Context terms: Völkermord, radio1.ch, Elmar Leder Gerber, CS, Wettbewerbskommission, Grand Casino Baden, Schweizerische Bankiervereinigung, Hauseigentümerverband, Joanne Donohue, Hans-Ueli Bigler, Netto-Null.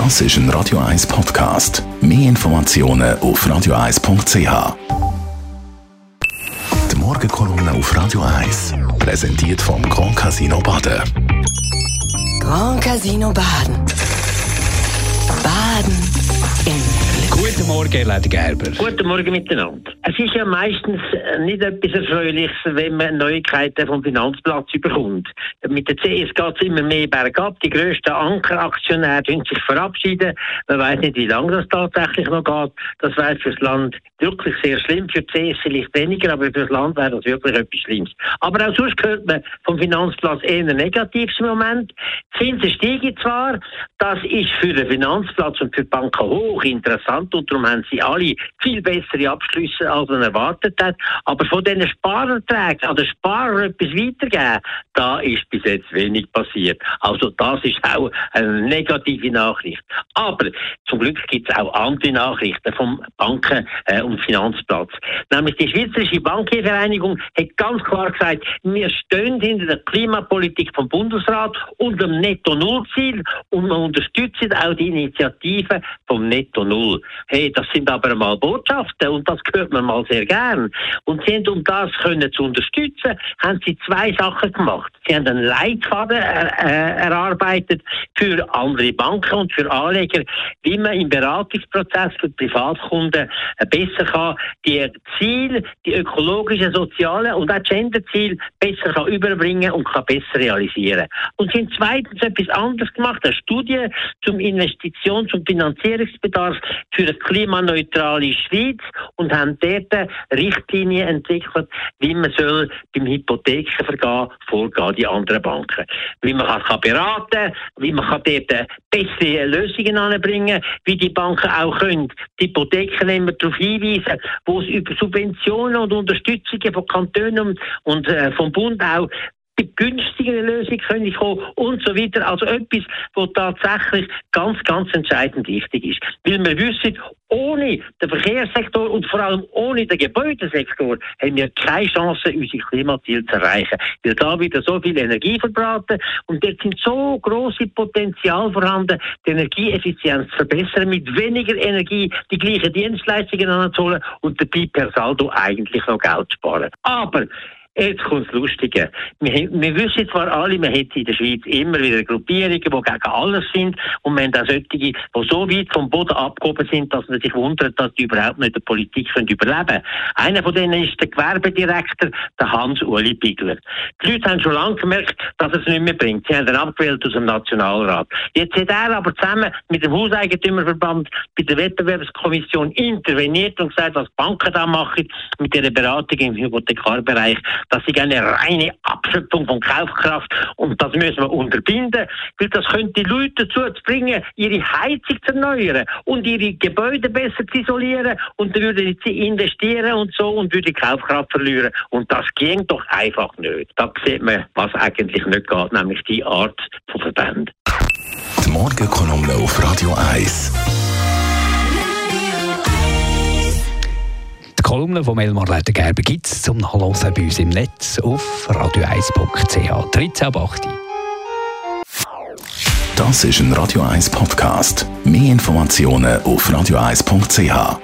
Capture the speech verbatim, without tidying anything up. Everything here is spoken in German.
Das ist ein Radio eins Podcast. Mehr Informationen auf radio eins punkt c h. Die Morgenkolumne auf Radio eins, präsentiert vom Grand Casino Baden. Grand Casino Baden. Baden im Glück. Guten Morgen, Herr Leder Gerber. Guten Morgen miteinander. Es ist ja meistens nicht etwas Erfreuliches, wenn man Neuigkeiten vom Finanzplatz überkommt. Mit der C S geht es immer mehr bergab. Die grössten Ankeraktionäre wollen sich verabschieden. Man weiss nicht, wie lange das tatsächlich noch geht. Das wäre für das Land wirklich sehr schlimm. Für die C S vielleicht weniger, aber für das Land wäre das wirklich etwas Schlimmes. Aber auch sonst hört man vom Finanzplatz eher ein negatives Moment. Die Zinsen steigen zwar. Das ist für den Finanzplatz und für die Banken hoch interessant. Und darum haben sie alle viel bessere Abschlüsse, als man erwartet hat. Aber von diesen Sparerträgen an den Sparer etwas weitergeben, da ist bis jetzt wenig passiert. Also das ist auch eine negative Nachricht. Aber zum Glück gibt es auch andere Nachrichten vom Banken- und Finanzplatz. Nämlich die Schweizerische Bankiervereinigung hat ganz klar gesagt, wir stehen hinter der Klimapolitik vom Bundesrat und dem Netto-Null-Ziel und wir unterstützen auch die Initiative vom Netto-Null. Hey, das sind aber mal Botschaften und das gehört man mal sehr gern. Und sie haben, um das können zu unterstützen, haben sie zwei Sachen gemacht. Sie haben einen Leitfaden er, äh, erarbeitet für andere Banken und für Anleger, wie man im Beratungsprozess für Privatkunden besser kann die Ziele, die ökologischen, sozialen und auch Genderziele besser kann überbringen und kann besser realisieren. Und sie haben zweitens etwas anderes gemacht, eine Studie zum Investitions- und Finanzierungsbedarf für eine klimaneutrale Schweiz und haben dort Richtlinien entwickelt, wie man soll beim Hypothekenvergehen vorgehen, die anderen Banken. Wie man kann beraten, wie man kann dort bessere Lösungen anbringen, wie die Banken auch können die Hypothekennehmer darauf hinweisen, wo es über Subventionen und Unterstützungen von Kantonen und äh, vom Bund auch die günstigere Lösung können kommen und so weiter. Also etwas, was tatsächlich ganz, ganz entscheidend wichtig ist. Weil wir wissen, ohne den Verkehrssektor und vor allem ohne den Gebäudesektor haben wir keine Chance, unsere Klimaziele zu erreichen. Weil da wieder so viel Energie verbraten und dort sind so grosse Potenzial vorhanden, die Energieeffizienz zu verbessern, mit weniger Energie die gleichen Dienstleistungen anzuholen und dabei per Saldo eigentlich noch Geld sparen. Aber jetzt kommt das Lustige. Wir, wir wissen zwar alle, man hat in der Schweiz immer wieder Gruppierungen, die gegen alles sind. Und wir haben auch solche, die so weit vom Boden abgehoben sind, dass man sich wundert, dass die überhaupt nicht in der Politik überleben können. Einer von denen ist der Gewerbedirektor, der Hans-Ueli Bigler. Die Leute haben schon lange gemerkt, dass er es nicht mehr bringt. Sie haben ihn abgewählt aus dem Nationalrat. Jetzt hat er aber zusammen mit dem Hauseigentümerverband bei der Wettbewerbskommission interveniert und gesagt, was Banken da machen mit ihrer Beratung im Hypothekarbereich. Das ist eine reine Abschöpfung von Kaufkraft und das müssen wir unterbinden, weil das könnte die Leute dazu bringen, ihre Heizung zu erneuern und ihre Gebäude besser zu isolieren und dann würden sie investieren und so und würden die Kaufkraft verlieren und das ging doch einfach nicht. Da sieht man, was eigentlich nicht geht, nämlich die Art von Verbänden. Die Morgenkolumne auf Radio eins. Die Kolumne von Elmar Leder Gerber gibt es zum Nachhören bei uns im Netz auf radio eins punkt c h. dreizehn Uhr acht. Das ist ein Radio eins Podcast. Mehr Informationen auf radio eins punkt c h.